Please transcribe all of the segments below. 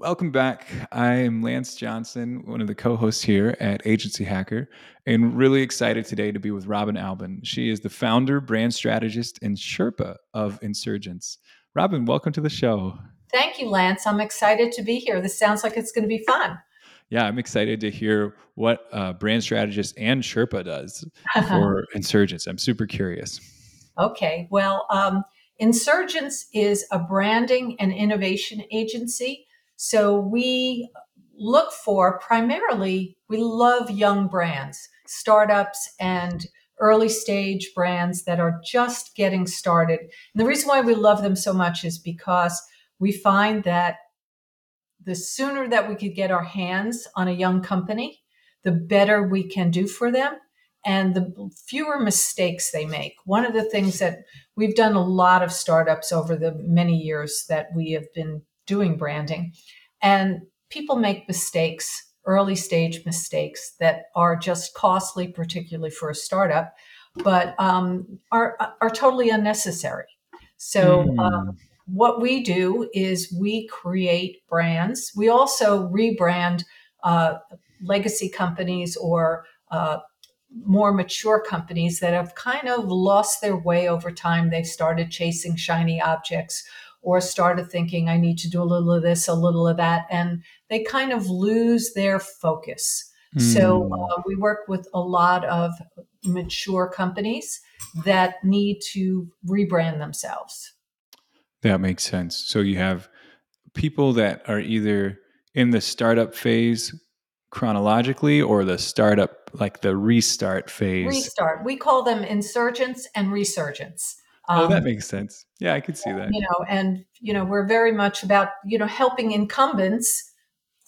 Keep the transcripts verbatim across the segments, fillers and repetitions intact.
Welcome back. I am Lance Johnson, one of the co-hosts here at Agency Hacker, and really excited today to be with Robin Albin. She is the founder, brand strategist, and Sherpa of Insurgents. Robin, welcome to the show. Thank you, Lance. I'm excited to be here. This sounds like it's going to be fun. Yeah, I'm excited to hear what uh, brand strategist and Sherpa does for Insurgents. I'm super curious. Okay. Well, um, Insurgents is a branding and innovation agency. So we look for primarily, we love young brands, startups and early stage brands that are just getting started. And the reason why we love them so much is because we find that the sooner that we could get our hands on a young company, the better we can do for them and the fewer mistakes they make. One of the things that we've done a lot of startups over the many years that we have been doing branding, and people make mistakes, early stage mistakes that are just costly, particularly for a startup, but um, are are totally unnecessary. So mm. um, what we do is we create brands. We also rebrand uh, legacy companies or uh, more mature companies that have kind of lost their way over time. They've started chasing shiny objects or started thinking, I need to do a little of this, a little of that, and they kind of lose their focus. Mm. So uh, we work with a lot of mature companies that need to rebrand themselves. That makes sense. So you have people that are either in the startup phase chronologically or the startup, like the restart phase. Restart. We call them insurgents and resurgents. Oh, that makes sense. Yeah, I could see that. You know, and, you know, we're very much about, you know, helping incumbents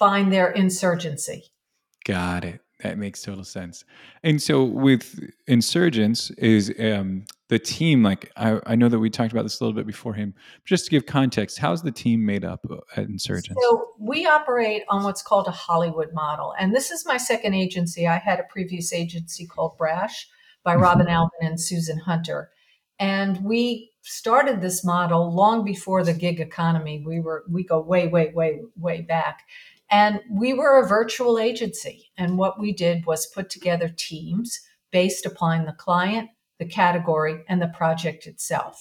find their insurgency. Got it. That makes total sense. And so with Insurgents is um, the team, like, I, I know that we talked about this a little bit beforehand. Just to give context, how's the team made up at Insurgents? So we operate on what's called a Hollywood model. And this is my second agency. I had a previous agency called Brash by Robin Alvin and Susan Hunter. And we started this model long before the gig economy. We were we go way, way, way, way back. And we were a virtual agency. And what we did was put together teams based upon the client, the category, and the project itself.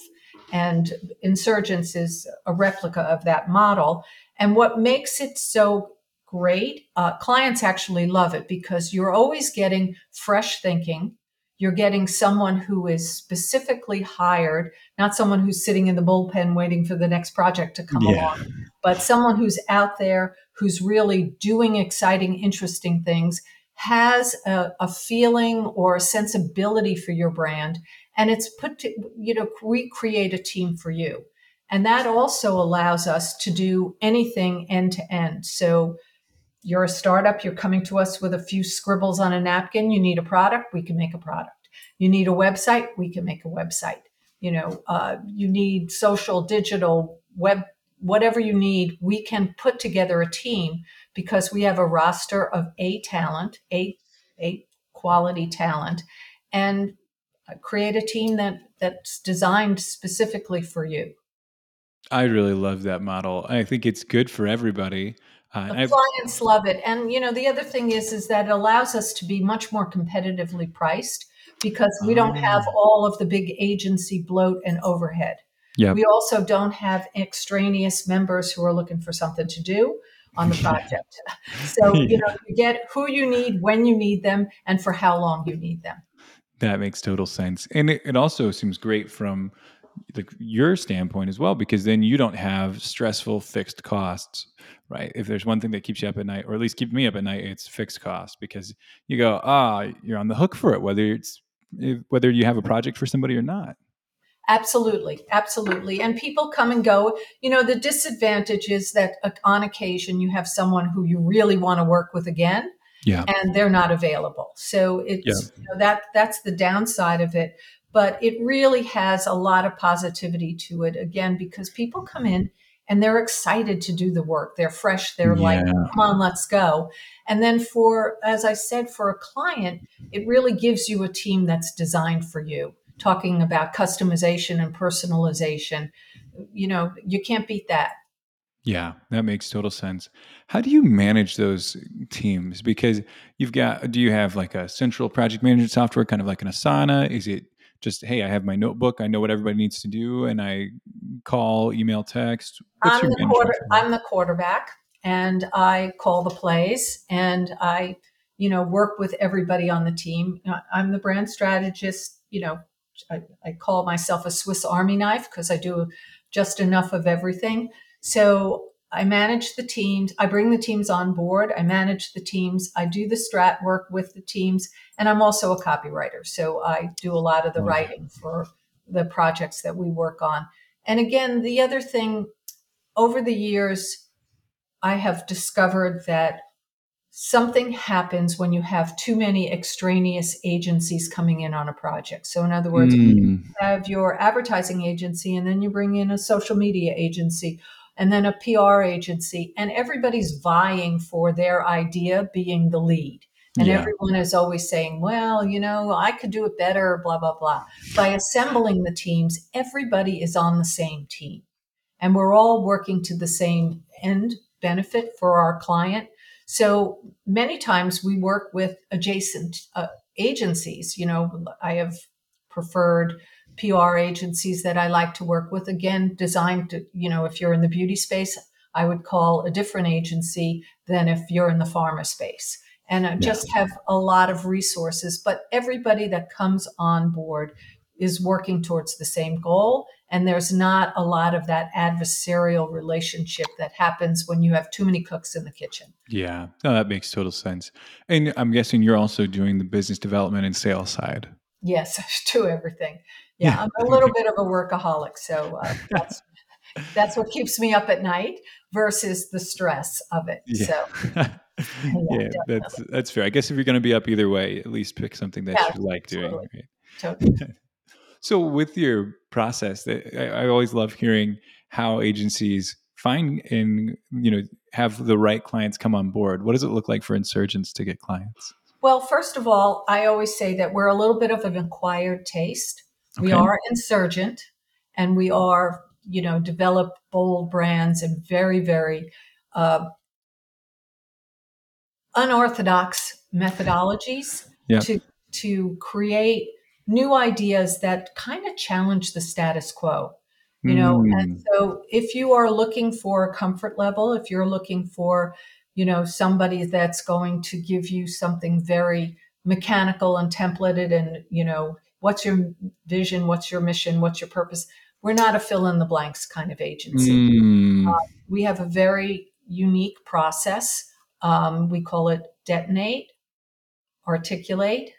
And Insurgents is a replica of that model. And what makes it so great, uh, clients actually love it because you're always getting fresh thinking. You're getting someone who is specifically hired, not someone who's sitting in the bullpen waiting for the next project to come yeah. along, but someone who's out there, who's really doing exciting, interesting things, has a, a feeling or a sensibility for your brand. And it's put to, you know, we create a team for you. And that also allows us to do anything end to end. So you're a startup, you're coming to us with a few scribbles on a napkin, you need a product, we can make a product. You need a website, we can make a website. You know, uh, you need social, digital, web, whatever you need, we can put together a team because we have a roster of A talent, A, A quality talent, and create a team that that's designed specifically for you. I really love that model. I think it's good for everybody. Uh, the clients love it. And, you know, the other thing is, is that it allows us to be much more competitively priced because we don't have all of the big agency bloat and overhead. Yep. We also don't have extraneous members who are looking for something to do on the project. So, you know, you get who you need, when you need them, and for how long you need them. That makes total sense. And it, it also seems great from the, your standpoint as well, because then you don't have stressful fixed costs, right? If there's one thing that keeps you up at night, or at least keep me up at night, it's fixed costs because you go, ah, oh, you're on the hook for it, whether it's whether you have a project for somebody or not. Absolutely, absolutely. And people come and go. You know, the disadvantage is that on occasion you have someone who you really want to work with again. Yeah. And they're not available. So it's yeah. you know, that that's the downside of it. But it really has a lot of positivity to it, again, because people come in and they're excited to do the work. They're fresh. They're yeah. like, come on, let's go. And then for, as I said, for a client, it really gives you a team that's designed for you, talking about customization and personalization. You know, you can't beat that. Yeah, that makes total sense. How do you manage those teams? Because you've got, do you have like a central project management software, kind of like an Asana? Is it just, hey, I have my notebook, I know what everybody needs to do, and I call, email, text? What's I'm, your the quarter, I'm the quarterback, and I call the plays, and I, you know, work with everybody on the team. I'm the brand strategist. You know, I, I call myself a Swiss Army knife because I do just enough of everything. So I manage the teams. I bring the teams on board. I manage the teams. I do the strat work with the teams. And I'm also a copywriter. So I do a lot of the writing for the projects that we work on. And again, the other thing, over the years, I have discovered that something happens when you have too many extraneous agencies coming in on a project. So in other words, mm. you have your advertising agency, and then you bring in a social media agency, and then a P R agency, and everybody's vying for their idea being the lead. And yeah. everyone is always saying, well, you know, I could do it better, blah, blah, blah. By assembling the teams, everybody is on the same team, and we're all working to the same end benefit for our client. So many times we work with adjacent uh, agencies. You know, I have preferred P R agencies that I like to work with, again, designed to, you know, if you're in the beauty space, I would call a different agency than if you're in the pharma space. And I just have a lot of resources, but everybody that comes on board is working towards the same goal. And there's not a lot of that adversarial relationship that happens when you have too many cooks in the kitchen. Yeah, no, that makes total sense. And I'm guessing you're also doing the business development and sales side. Yes, I do everything. Yeah, yeah. I'm a little bit of a workaholic, so uh, that's that's what keeps me up at night versus the stress of it. Yeah. So yeah, yeah that's that's fair. I guess if you're going to be up either way, at least pick something that yeah, you like totally. doing. Right? Totally. So with your process, I always love hearing how agencies find and, you know, have the right clients come on board. What does it look like for Insurgents to get clients? Well, first of all, I always say that we're a little bit of an acquired taste. Okay. We are insurgent, and we are, you know, develop bold brands and very, very uh, unorthodox methodologies yep. to to create new ideas that kind of challenge the status quo, you know? Mm. And so if you are looking for a comfort level, if you're looking for, you know, somebody that's going to give you something very mechanical and templated and, you know, what's your vision, what's your mission, what's your purpose? We're not a fill in the blanks kind of agency. Mm. Uh, we have a very unique process. Um, we call it detonate, articulate,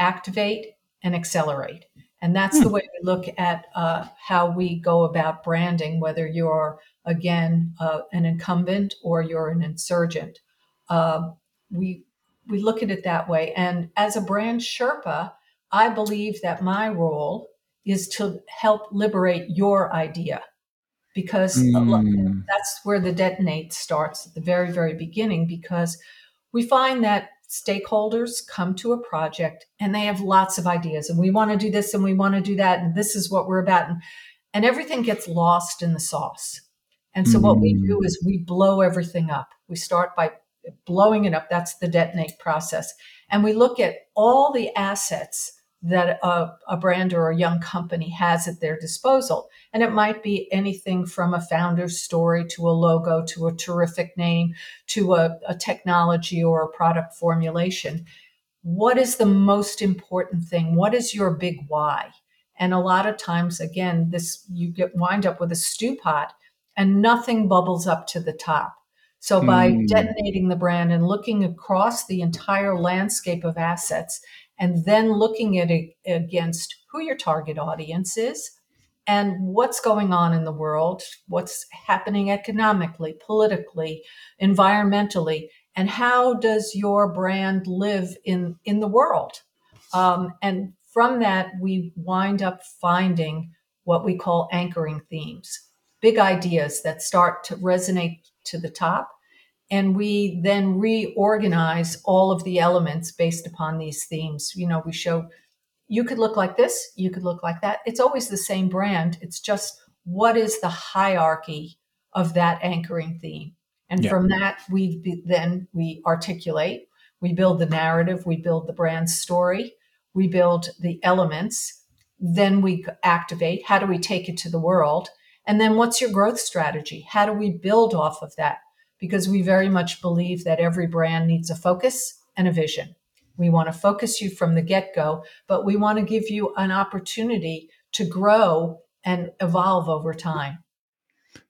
activate, and accelerate. And that's the way we look at uh, how we go about branding, whether you're, again, uh, an incumbent or you're an insurgent. Uh, we we look at it that way. And as a brand Sherpa, I believe that my role is to help liberate your idea, because mm. that's where the detonate starts at the very, very beginning, because we find that stakeholders come to a project and they have lots of ideas, and we want to do this and we want to do that, and this is what we're about. And, and everything gets lost in the sauce. And so mm-hmm. what we do is we blow everything up. We start by blowing it up. That's the detonate process. And we look at all the assets that a, a brand or a young company has at their disposal. And it might be anything from a founder's story to a logo, to a terrific name, to a, a technology or a product formulation. What is the most important thing? What is your big why? And a lot of times, again, this you get wind up with a stew pot and nothing bubbles up to the top. So by mm. detonating the brand and looking across the entire landscape of assets, and then looking at it against who your target audience is and what's going on in the world, what's happening economically, politically, environmentally, and how does your brand live in, in the world? Um, and from that, we wind up finding what we call anchoring themes, big ideas that start to resonate to the top. And we then reorganize all of the elements based upon these themes. You know, we show you could look like this, you could look like that. It's always the same brand. It's just what is the hierarchy of that anchoring theme. And yeah. from that, we be, then we articulate, we build the narrative, we build the brand story, we build the elements, then we activate. How do we take it to the world? And then what's your growth strategy? How do we build off of that? Because we very much believe that every brand needs a focus and a vision. We want to focus you from the get-go, but we want to give you an opportunity to grow and evolve over time.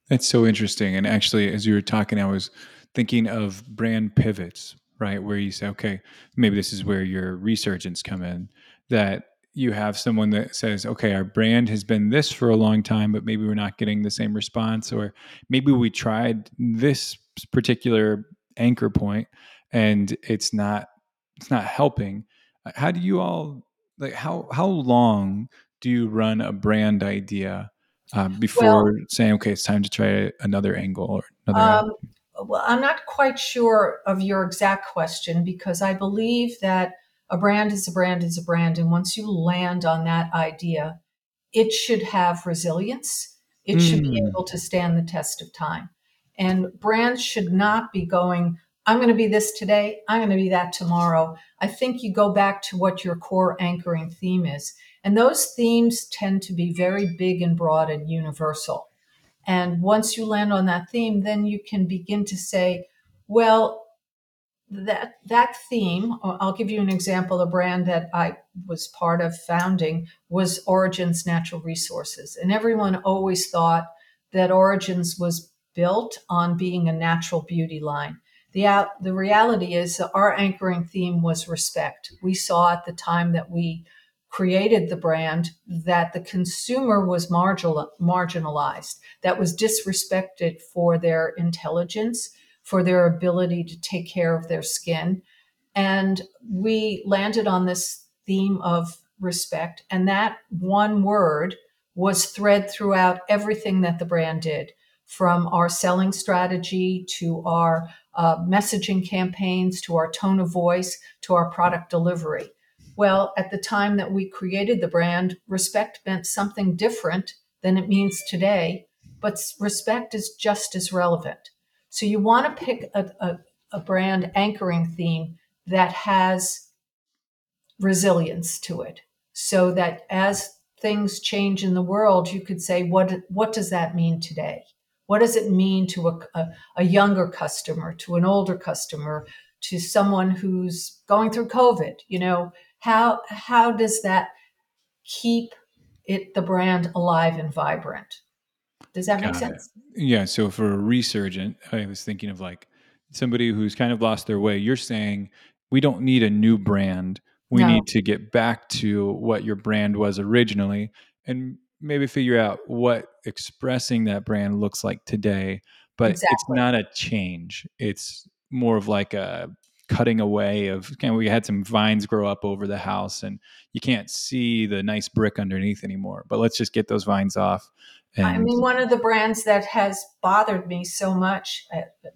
That's so interesting. And actually, as you were talking, I was thinking of brand pivots, right? Where you say, okay, maybe this is where your resurgence come in, that you have someone that says, okay, our brand has been this for a long time, but maybe we're not getting the same response, or maybe we tried this particular anchor point and it's not, it's not helping. How do you all, like, how, how long do you run a brand idea uh, before well, saying, okay, it's time to try another angle or another? Um, well, I'm not quite sure of your exact question, because I believe that a brand is a brand is a brand. And once you land on that idea, it should have resilience. It mm. should be able to stand the test of time. And brands should not be going, I'm going to be this today, I'm going to be that tomorrow. I think you go back to what your core anchoring theme is. And those themes tend to be very big and broad and universal. And once you land on that theme, then you can begin to say, well, That that theme, I'll give you an example. A brand that I was part of founding was Origins Natural Resources. And everyone always thought that Origins was built on being a natural beauty line. The out, the reality is that our anchoring theme was respect. We saw at the time that we created the brand that the consumer was marginal, marginalized, that was disrespected for their intelligence, for their ability to take care of their skin. And we landed on this theme of respect. And that one word was thread throughout everything that the brand did, from our selling strategy to our uh, messaging campaigns, to our tone of voice, to our product delivery. Well, at the time that we created the brand, respect meant something different than it means today, but respect is just as relevant. So you want to pick a, a, a brand anchoring theme that has resilience to it, so that as things change in the world, you could say, what, what does that mean today? What does it mean to a, a, a younger customer, to an older customer, to someone who's going through COVID? You know, how, how does that keep it, the brand, alive and vibrant? Does that make Got sense? It. Yeah. So for a resurgent, I was thinking of like somebody who's kind of lost their way. You're saying we don't need a new brand. We no. need to get back to what your brand was originally and maybe figure out what expressing that brand looks like today. But exactly. It's not a change. It's more of like a cutting away of, you know, we had some vines grow up over the house and you can't see the nice brick underneath anymore. But let's just get those vines off. And I mean, one of the brands that has bothered me so much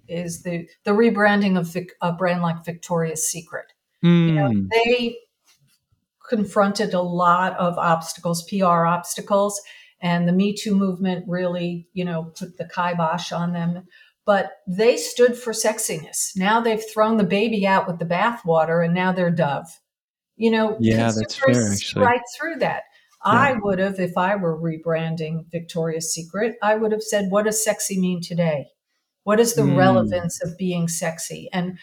is the, the rebranding of Vic, a brand like Victoria's Secret. Mm. You know, they confronted a lot of obstacles, P R obstacles, and the Me Too movement really, you know, put the kibosh on them. But they stood for sexiness. Now they've thrown the baby out with the bathwater, and now they're Dove. You know, yeah, that's fair, actually. Right through that. Yeah. I would have, if I were rebranding Victoria's Secret, I would have said, what does sexy mean today? What is the mm. relevance of being sexy? And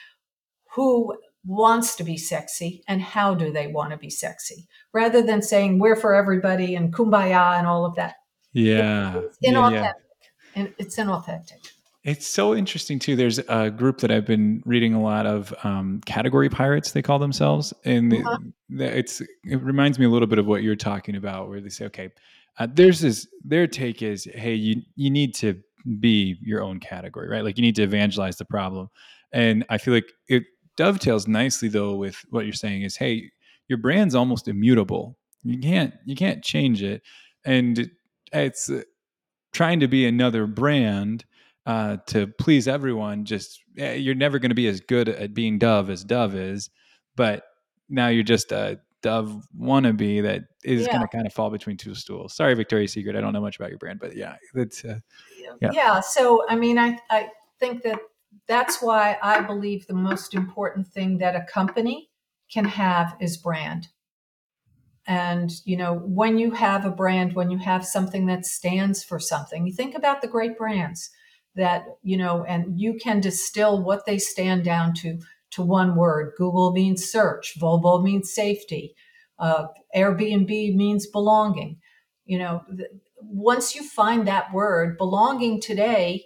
who wants to be sexy? And how do they want to be sexy? Rather than saying, we're for everybody and kumbaya and all of that. Yeah. It's inauthentic. Yeah, yeah. And it's inauthentic. It's so interesting, too. There's a group that I've been reading a lot of, um, Category Pirates, they call themselves. And uh-huh. the, it's it reminds me a little bit of what you're talking about, where they say, okay, uh, there's this, their take is, hey, you you need to be your own category, right? Like you need to evangelize the problem. And I feel like it dovetails nicely, though, with what you're saying is, hey, your brand's almost immutable. You can't, you can't change it. And it's uh, trying to be another brand Uh, to please everyone, just you're never going to be as good at being Dove as Dove is, but now you're just a dove wannabe that is yeah. going to kind of fall between two stools. Sorry, Victoria's Secret. I don't know much about your brand, but yeah, that's uh, yeah. yeah. So, I mean, I, I think that that's why I believe the most important thing that a company can have is brand. And, you know, when you have a brand, when you have something that stands for something, you think about the great brands that, you know, and you can distill what they stand down to, to one word. Google means search. Volvo means safety. Uh, Airbnb means belonging. You know, th- once you find that word, belonging today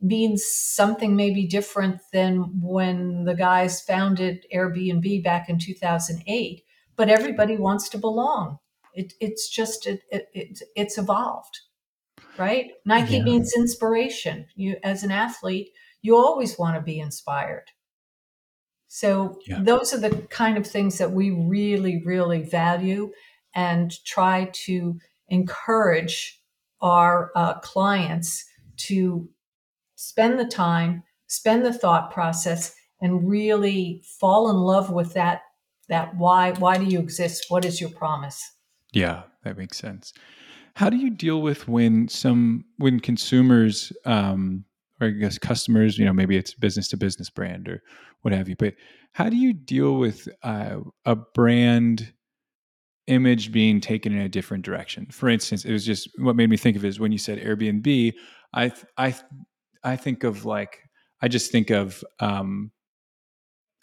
means something maybe different than when the guys founded Airbnb back in two thousand eight. But everybody wants to belong. It, it's just, it, it, it, it's evolved, right? Nike yeah. means inspiration. You, as an athlete, you always want to be inspired. So yeah. those are the kind of things that we really, really value and try to encourage our uh, clients to spend the time, spend the thought process, and really fall in love with that That why, why do you exist? What is your promise? Yeah, that makes sense. How do you deal with when some, when consumers, um, or I guess customers, you know, maybe it's business to business brand or what have you, but how do you deal with uh, a brand image being taken in a different direction? For instance, it was just, what made me think of it is when you said Airbnb, I, th- I, th- I think of like, I just think of, um,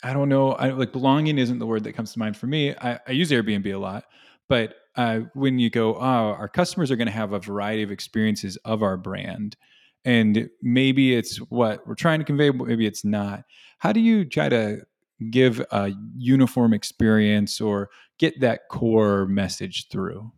I don't know. I, like belonging isn't the word that comes to mind for me. I, I use Airbnb a lot, but uh, when you go, oh, our customers are going to have a variety of experiences of our brand, and maybe it's what we're trying to convey, but maybe it's not. How do you try to give a uniform experience or get that core message through?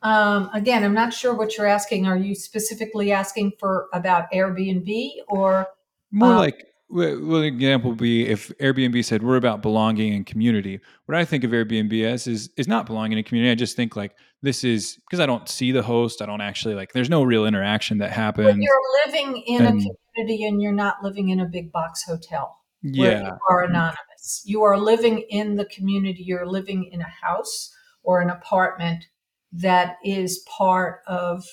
Um, again, I'm not sure what you're asking. Are you specifically asking for about Airbnb or more um, like? Well, an example would be if Airbnb said, we're about belonging and community. What I think of Airbnb as is, is not belonging and community. I just think like this is, because I don't see the host. I don't actually like, there's no real interaction that happens. But you're living in and, a community and you're not living in a big box hotel where yeah. you are anonymous. You are living in the community. You're living in a house or an apartment that is part of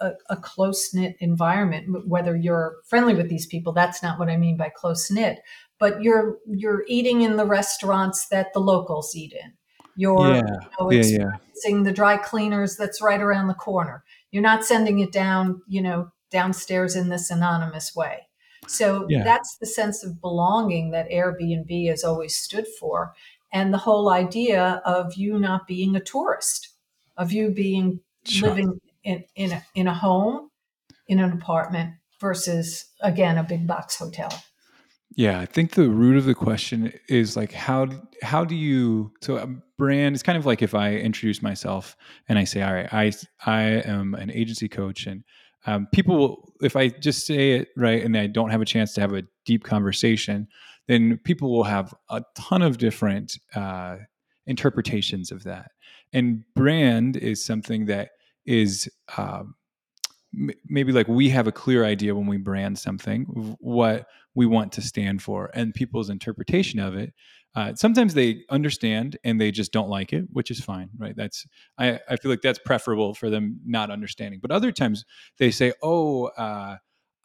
A, a close-knit environment, whether you're friendly with these people. That's not what I mean by close-knit, but you're you're eating in the restaurants that the locals eat in. You're yeah. you know, experiencing yeah, yeah. the dry cleaners that's right around the corner. You're not sending it down, you know, downstairs in this anonymous way. So yeah. that's the sense of belonging that Airbnb has always stood for. And the whole idea of you not being a tourist, of you being sure. living in in a, in a home, in an apartment versus, again, a big box hotel. Yeah, I think the root of the question is like, how, how do you, so a brand is kind of like if I introduce myself and I say, all right, I, I am an agency coach, and um, people will, if I just say it right and I don't have a chance to have a deep conversation, then people will have a ton of different uh, interpretations of that. And brand is something that is uh, m- maybe like we have a clear idea when we brand something, v- what we want to stand for, and people's interpretation of it. Uh, sometimes they understand and they just don't like it, which is fine, right? That's I, I feel like that's preferable for them not understanding. But other times they say, oh, uh,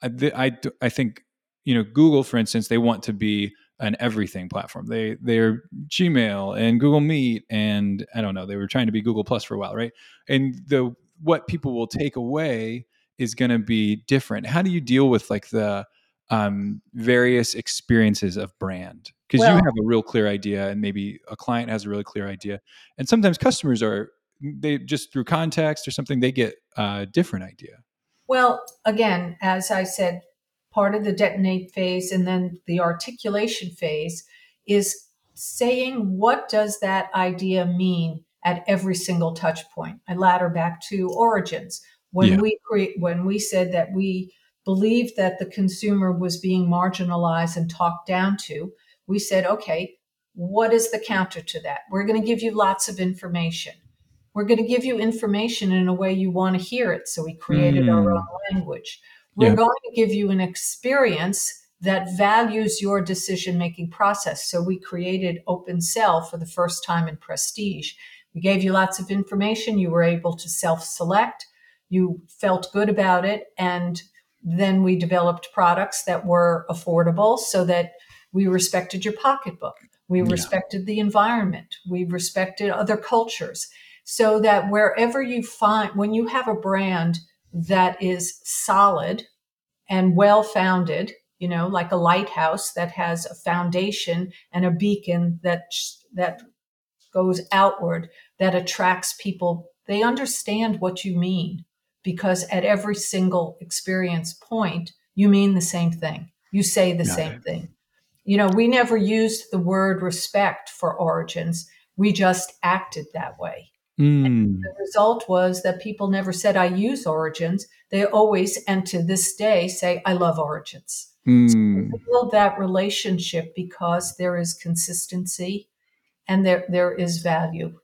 I, th- I, I think, you know, Google, for instance, they want to be an everything platform. They, they're Gmail and Google Meet. And I don't know, they were trying to be Google Plus for a while, right? And the, what people will take away is going to be different. How do you deal with like the um, various experiences of brand? Because well, you have a real clear idea, and maybe a client has a really clear idea. And sometimes customers are, they just through context or something, they get a different idea. Well, again, as I said, part of the detonate phase and then the articulation phase is saying, what does that idea mean at every single touch point? I ladder back to origins. When yeah. we create, when we said that we believed that the consumer was being marginalized and talked down to, we said, okay, what is the counter to that? We're going to give you lots of information. We're going to give you information in a way you want to hear it. So we created mm. our own language. We're yeah. going to give you an experience that values your decision-making process. So we created Open Cell for the first time in Prestige. We gave you lots of information. You were able to self-select. You felt good about it. And then we developed products that were affordable so that we respected your pocketbook. We respected yeah. the environment. We respected other cultures. So that wherever you find, when you have a brand that is solid and well-founded, you know, like a lighthouse that has a foundation and a beacon that that goes outward, that attracts people, they understand what you mean, because at every single experience point, you mean the same thing. You say the Got same it. thing. You know, we never used the word respect for Origins. We just acted that way. Mm. And the result was that people never said, I use Origins. They always, and to this day, say, I love Origins. Mm. So build that relationship because there is consistency and there there is value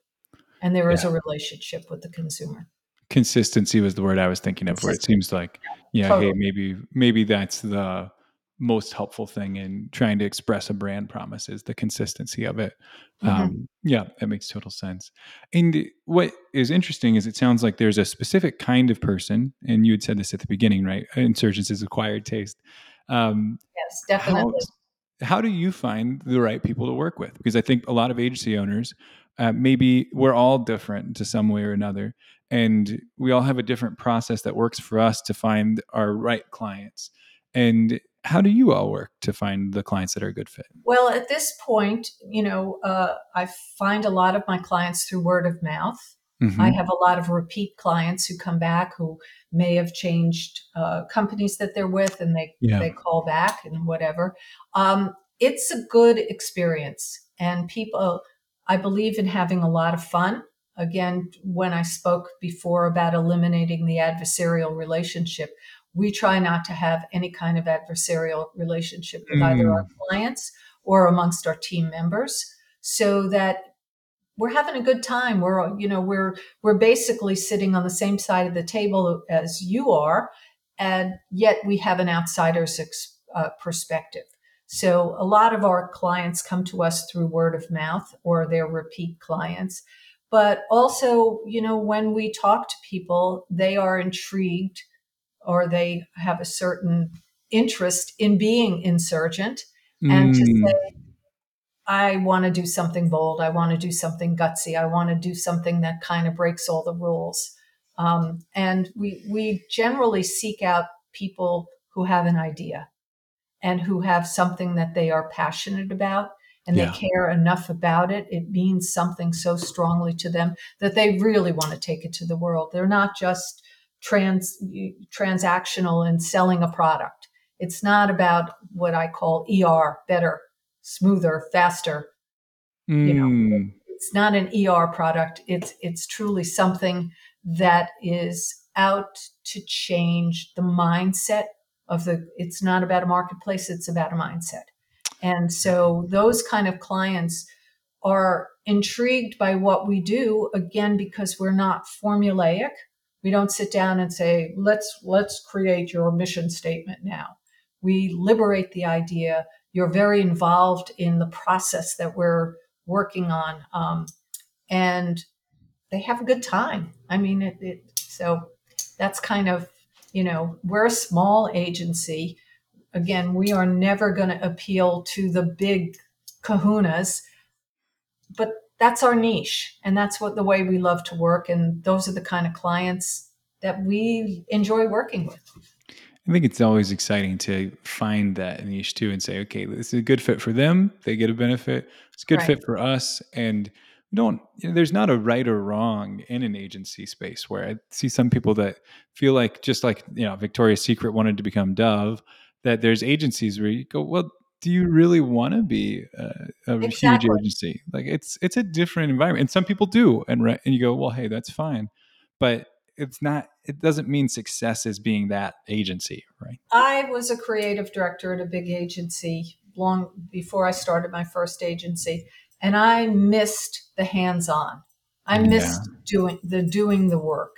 and there yeah. is a relationship with the consumer. Consistency was the word I was thinking of, where it seems like, yeah, totally. hey, maybe maybe that's the most helpful thing in trying to express a brand promise is the consistency of it. Mm-hmm. Um, yeah, that makes total sense. And what is interesting is it sounds like there's a specific kind of person, and you had said this at the beginning, right? Insurgents is acquired taste. Um, yes, definitely. How, how do you find the right people to work with? Because I think a lot of agency owners, uh, maybe we're all different to some way or another, and we all have a different process that works for us to find our right clients. And how do you all work to find the clients that are a good fit? Well, at this point, you know, uh, I find a lot of my clients through word of mouth. Mm-hmm. I have a lot of repeat clients who come back who may have changed uh, companies that they're with, and they yeah. they call back and whatever. Um, it's a good experience, and people, I believe in having a lot of fun. Again, when I spoke before about eliminating the adversarial relationship, we try not to have any kind of adversarial relationship with mm. either our clients or amongst our team members, so that we're having a good time. We're, you know, we're, we're basically sitting on the same side of the table as you are, and yet we have an outsider's ex- uh, perspective. So a lot of our clients come to us through word of mouth or their repeat clients, but also, you know, when we talk to people, they are intrigued or they have a certain interest in being insurgent and mm. to say, I want to do something bold. I want to do something gutsy. I want to do something that kind of breaks all the rules. Um, and we we generally seek out people who have an idea and who have something that they are passionate about, and yeah. they care enough about it. It means something so strongly to them that they really want to take it to the world. They're not just Trans, transactional and selling a product. It's not about what I call E R, better, smoother, faster. Mm. You know, it's not an E R product. It's it's truly something that is out to change the mindset of the. It's not about a marketplace. It's about a mindset. And so those kind of clients are intrigued by what we do, again, because we're not formulaic. We don't sit down and say, let's let's create your mission statement now. We liberate the idea. You're very involved in the process that we're working on. Um, and they have a good time. I mean, it, it, so that's kind of, you know, we're a small agency. Again, we are never going to appeal to the big kahunas, but that's our niche, and that's what the way we love to work. And those are the kind of clients that we enjoy working with. I think it's always exciting to find that niche too and say, okay, this is a good fit for them. They get a benefit. It's a good right. fit for us. And we don't, you know, there's not a right or wrong in an agency space, where I see some people that feel like, just like, you know, Victoria's Secret wanted to become Dove, that there's agencies where you go, well, do you really want to be a, a exactly. huge agency? Like it's, it's a different environment, and some people do. And right. And you go, well, hey, that's fine, but it's not, it doesn't mean success is being that agency. Right. I was a creative director at a big agency long before I started my first agency, and I missed the hands-on. I missed yeah. doing the, doing the work.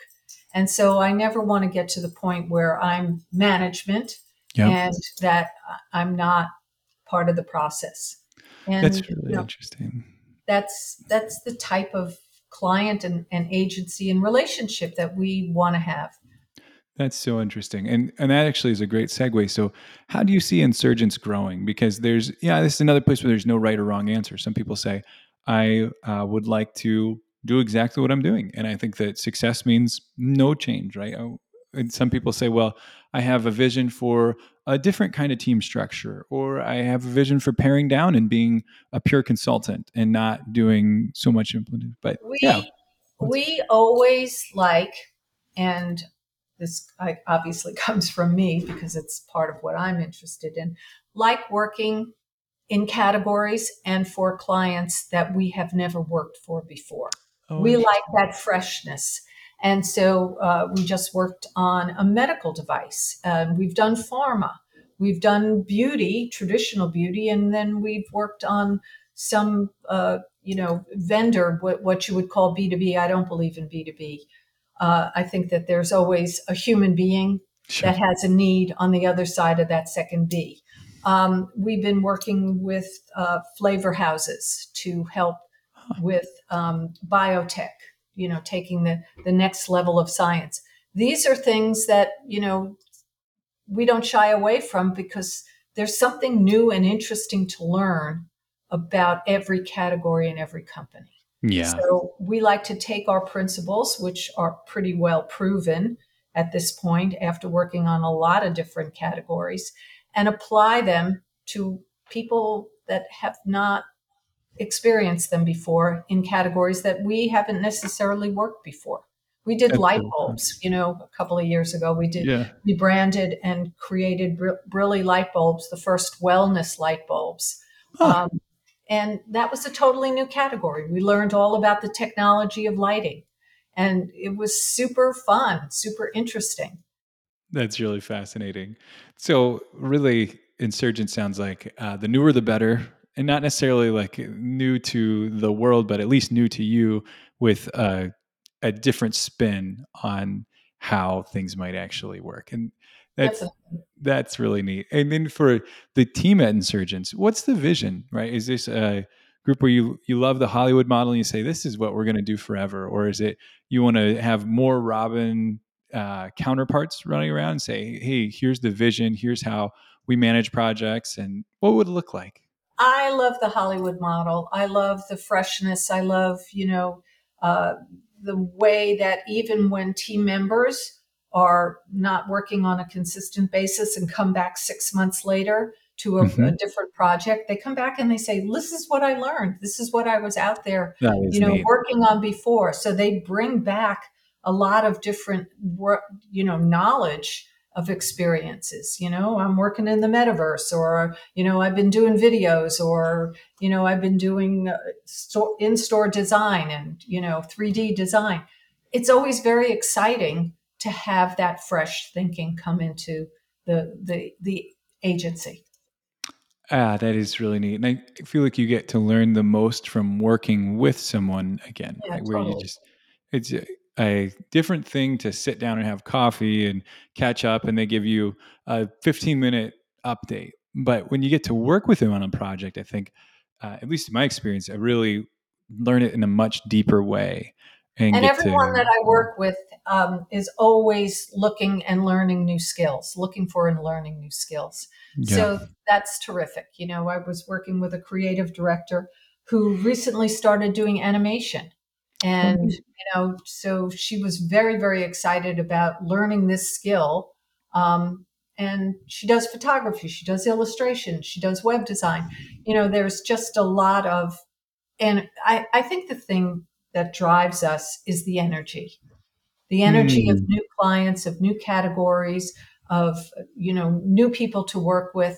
And so I never want to get to the point where I'm management Yep. And that I'm not part of the process. And that's really you know, interesting. That's that's the type of client and, and agency and relationship that we want to have. That's so interesting. And and that actually is a great segue. So how do you see Insurgents growing? Because there's, yeah, this is another place where there's no right or wrong answer. Some people say, I uh, would like to do exactly what I'm doing. And I think that success means no change, right? I, and some people say, well, I have a vision for a different kind of team structure, or I have a vision for paring down and being a pure consultant and not doing so much implement. But we, yeah. we always like, and this obviously comes from me because it's part of what I'm interested in, like working in categories and for clients that we have never worked for before. Oh, we like that freshness. And so uh, we just worked on a medical device. Uh, we've done pharma. We've done beauty, traditional beauty. And then we've worked on some, uh, you know, vendor, what, what you would call B two B. I don't believe in B two B. Uh, I think that there's always a human being sure. that has a need on the other side of that second B. Um, we've been working with uh, flavor houses to help huh. with um, biotech, you know, taking the, the next level of science. These are things that, you know, we don't shy away from because there's something new and interesting to learn about every category and every company. Yeah. So we like to take our principles, which are pretty well proven at this point after working on a lot of different categories, and apply them to people that have not experienced them before in categories that we haven't necessarily worked before. We did That's light bulbs, you know, a couple of years ago. We did yeah. we branded and created Brilli Light Bulbs, the first wellness light bulbs. Huh. Um, And that was a totally new category. We learned all about the technology of lighting, and it was super fun, super interesting. That's really fascinating. So really, Insurgent sounds like uh, the newer the better, and not necessarily like new to the world, but at least new to you with a, a different spin on how things might actually work. And That's that's really neat. And then for the team at Insurgents, what's the vision, right? Is this a group where you, you love the Hollywood model and you say, this is what we're going to do forever? Or is it you want to have more Robin uh, counterparts running around and say, hey, here's the vision. Here's how we manage projects and what would it look like? I love the Hollywood model. I love the freshness. I love, you know, uh, the way that even when team members are not working on a consistent basis and come back six months later to a, mm-hmm. a different project, they come back and they say, this is what I learned. This is what I was out there, you know, neat. working on before. So they bring back a lot of different, you know, knowledge of experiences. You know, I'm working in the metaverse, or, you know, I've been doing videos, or, you know, I've been doing in-store design and, you know, three D design. It's always very exciting to have that fresh thinking come into the the the agency. Ah, that is really neat. And I feel like you get to learn the most from working with someone again, yeah, right? Totally. Where you just, it's a, a different thing to sit down and have coffee and catch up and they give you a fifteen minute update. But when you get to work with them on a project, I think, uh, at least in my experience, I really learn it in a much deeper way. And, and everyone to, that I work with um, is always looking and learning new skills, looking for and learning new skills. Yeah. So that's terrific. You know, I was working with a creative director who recently started doing animation. And, mm-hmm. you know, so she was very, very excited about learning this skill. Um, and she does photography, she does illustration, she does web design. You know, there's just a lot of, and I, I think the thing that drives us is the energy, the energy mm. of new clients, of new categories, of, you know, new people to work with.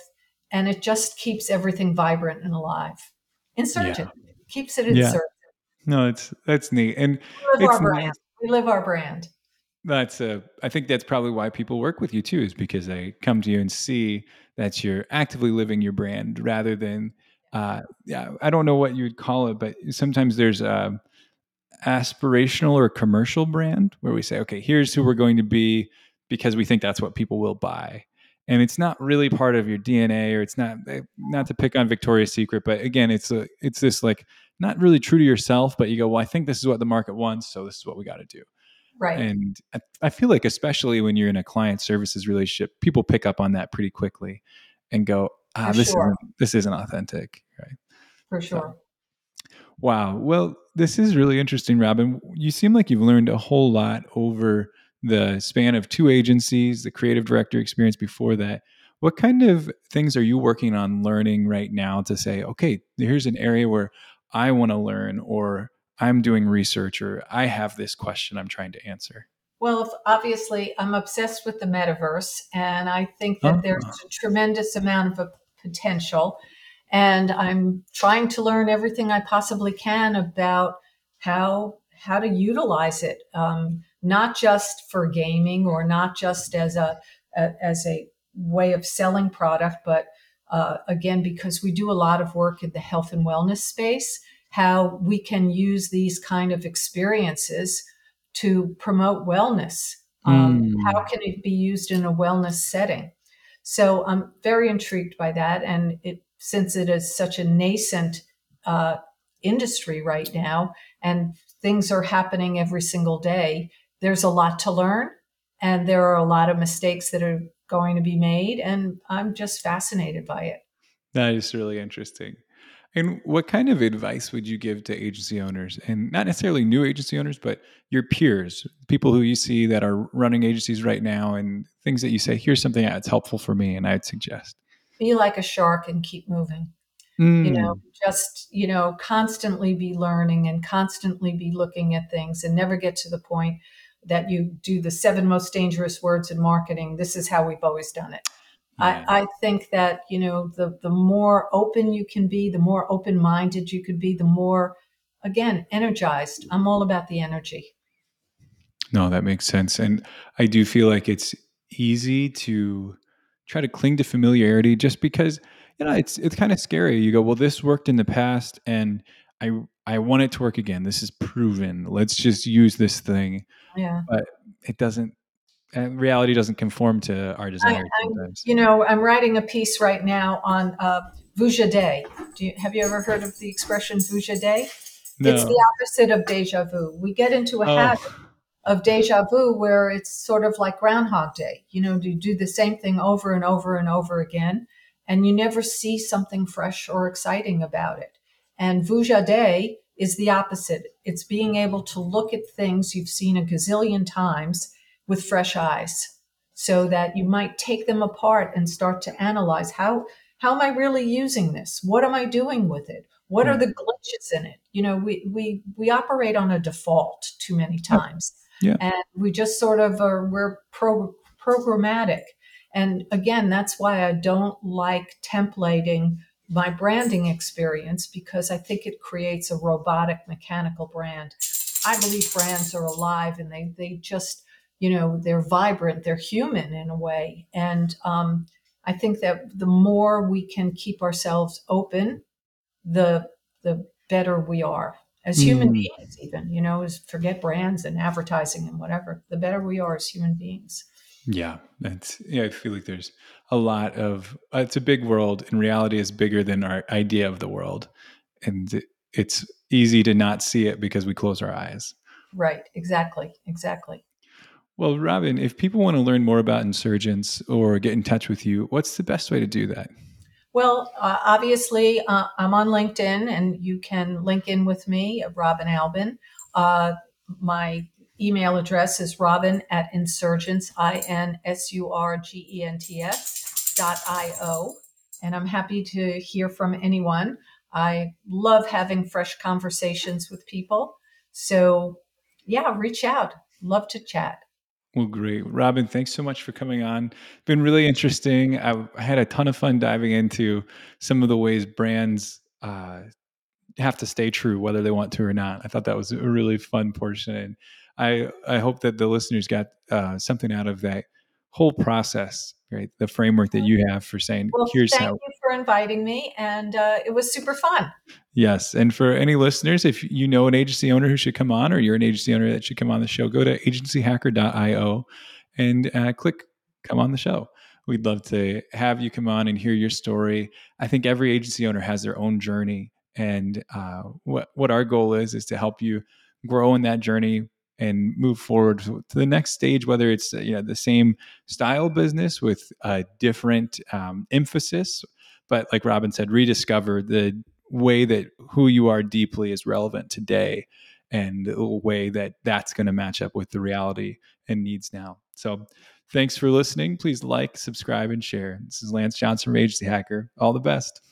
And it just keeps everything vibrant and alive. Insurgent yeah. keeps it insurgent. Yeah. No, it's, that's neat. And we live, our brand. Nice. we live our brand. That's a, I think that's probably why people work with you too, is because they come to you and see that you're actively living your brand rather than, uh, yeah, I don't know what you'd call it, but sometimes there's a, aspirational or commercial brand where we say, okay, here's who we're going to be because we think that's what people will buy. and it's not really part of your D N A, or it's not, not to pick on Victoria's Secret, but again, it's a, it's this like not really true to yourself, but you go, well, I think this is what the market wants, so this is what we got to do. Right. And I, I feel like, especially when you're in a client services relationship, people pick up on that pretty quickly and go, ah, this sure. isn't, this isn't authentic. Right. For sure. So, wow. Well, this is really interesting, Robin. You seem like you've learned a whole lot over the span of two agencies, the creative director experience before that. What kind of things are you working on learning right now to say, okay, here's an area where I want to learn, or I'm doing research, or I have this question I'm trying to answer? Well, obviously, I'm obsessed with the metaverse, and I think that oh. there's a tremendous amount of potential. And I'm trying to learn everything I possibly can about how how to utilize it, um, not just for gaming, or not just as a, a as a way of selling product, but uh, again, because we do a lot of work in the health and wellness space, how we can use these kind of experiences to promote wellness. Um, mm. How can it be used in a wellness setting? So I'm very intrigued by that. And it, since it is such a nascent uh, industry right now, and things are happening every single day, there's a lot to learn. And there are a lot of mistakes that are going to be made. And I'm just fascinated by it. That is really interesting. And what kind of advice would you give to agency owners, and not necessarily new agency owners, but your peers, people who you see that are running agencies right now, and things that you say, here's something that's helpful for me and I'd suggest? Be like a shark and keep moving. Mm. You know, just, you know, constantly be learning and constantly be looking at things, and never get to the point that you do the seven most dangerous words in marketing. This is how we've always done it. I, I think that, you know, the, the more open you can be, the more open-minded you could be, the more, again, energized. I'm all about the energy. No, that makes sense. And I do feel like it's easy to try to cling to familiarity, just because, you know, it's it's kind of scary. You go, well, this worked in the past, and I I want it to work again. This is proven. Let's just use this thing. Yeah. But it doesn't. And reality doesn't conform to our desires. You know, I'm writing a piece right now on uh, Vujade. Do you, have you ever heard of the expression Vujade? No. It's the opposite of deja vu. We get into a oh. habit of deja vu where it's sort of like Groundhog Day. You know, you do the same thing over and over and over again, and you never see something fresh or exciting about it. And Vujade is the opposite. It's being able to look at things you've seen a gazillion times with fresh eyes, so that you might take them apart and start to analyze, how how am I really using this? What am I doing with it? What mm. are the glitches in it? You know, we we we operate on a default too many times. Yeah. And we just sort of are, we're pro, programmatic. And again, that's why I don't like templating my branding experience, because I think it creates a robotic, mechanical brand. I believe brands are alive, and they they just, you know, they're vibrant, they're human in a way. And um, I think that the more we can keep ourselves open, the the better we are as human mm. beings, even, you know, is forget brands and advertising and whatever, the better we are as human beings. Yeah, that's, yeah, I feel like there's a lot of, uh, it's a big world, and reality is bigger than our idea of the world. And it, it's easy to not see it because we close our eyes. Right, exactly, exactly. Well, Robin, if people want to learn more about Insurgents or get in touch with you, what's the best way to do that? Well, uh, obviously, uh, I'm on LinkedIn, and you can link in with me, Robin Albin. Uh, my email address is robin at insurgents, I-N-S-U-R-G-E-N-T-S dot I-O. And I'm happy to hear from anyone. I love having fresh conversations with people. So, yeah, reach out. Love to chat. Well, great. Robin, thanks so much for coming on. Been really interesting. I, I had a ton of fun diving into some of the ways brands uh, have to stay true, whether they want to or not. I thought that was a really fun portion. And I, I hope that the listeners got uh, something out of that whole process, right? The framework that you have for saying, well, here's thank how. Thank you for inviting me. And uh, it was super fun. Yes. And for any listeners, if you know an agency owner who should come on, or you're an agency owner that should come on the show, go to agency hacker dot io and uh, click come on the show. We'd love to have you come on and hear your story. I think every agency owner has their own journey. And uh, what, what our goal is, is to help you grow in that journey and move forward to the next stage, whether it's you know the same style business with a different um, emphasis. But like Robin said, rediscover the way that who you are deeply is relevant today and the way that that's going to match up with the reality and needs now. So thanks for listening. Please like, subscribe, and share. This is Lance Johnson from Agency Hacker. All the best.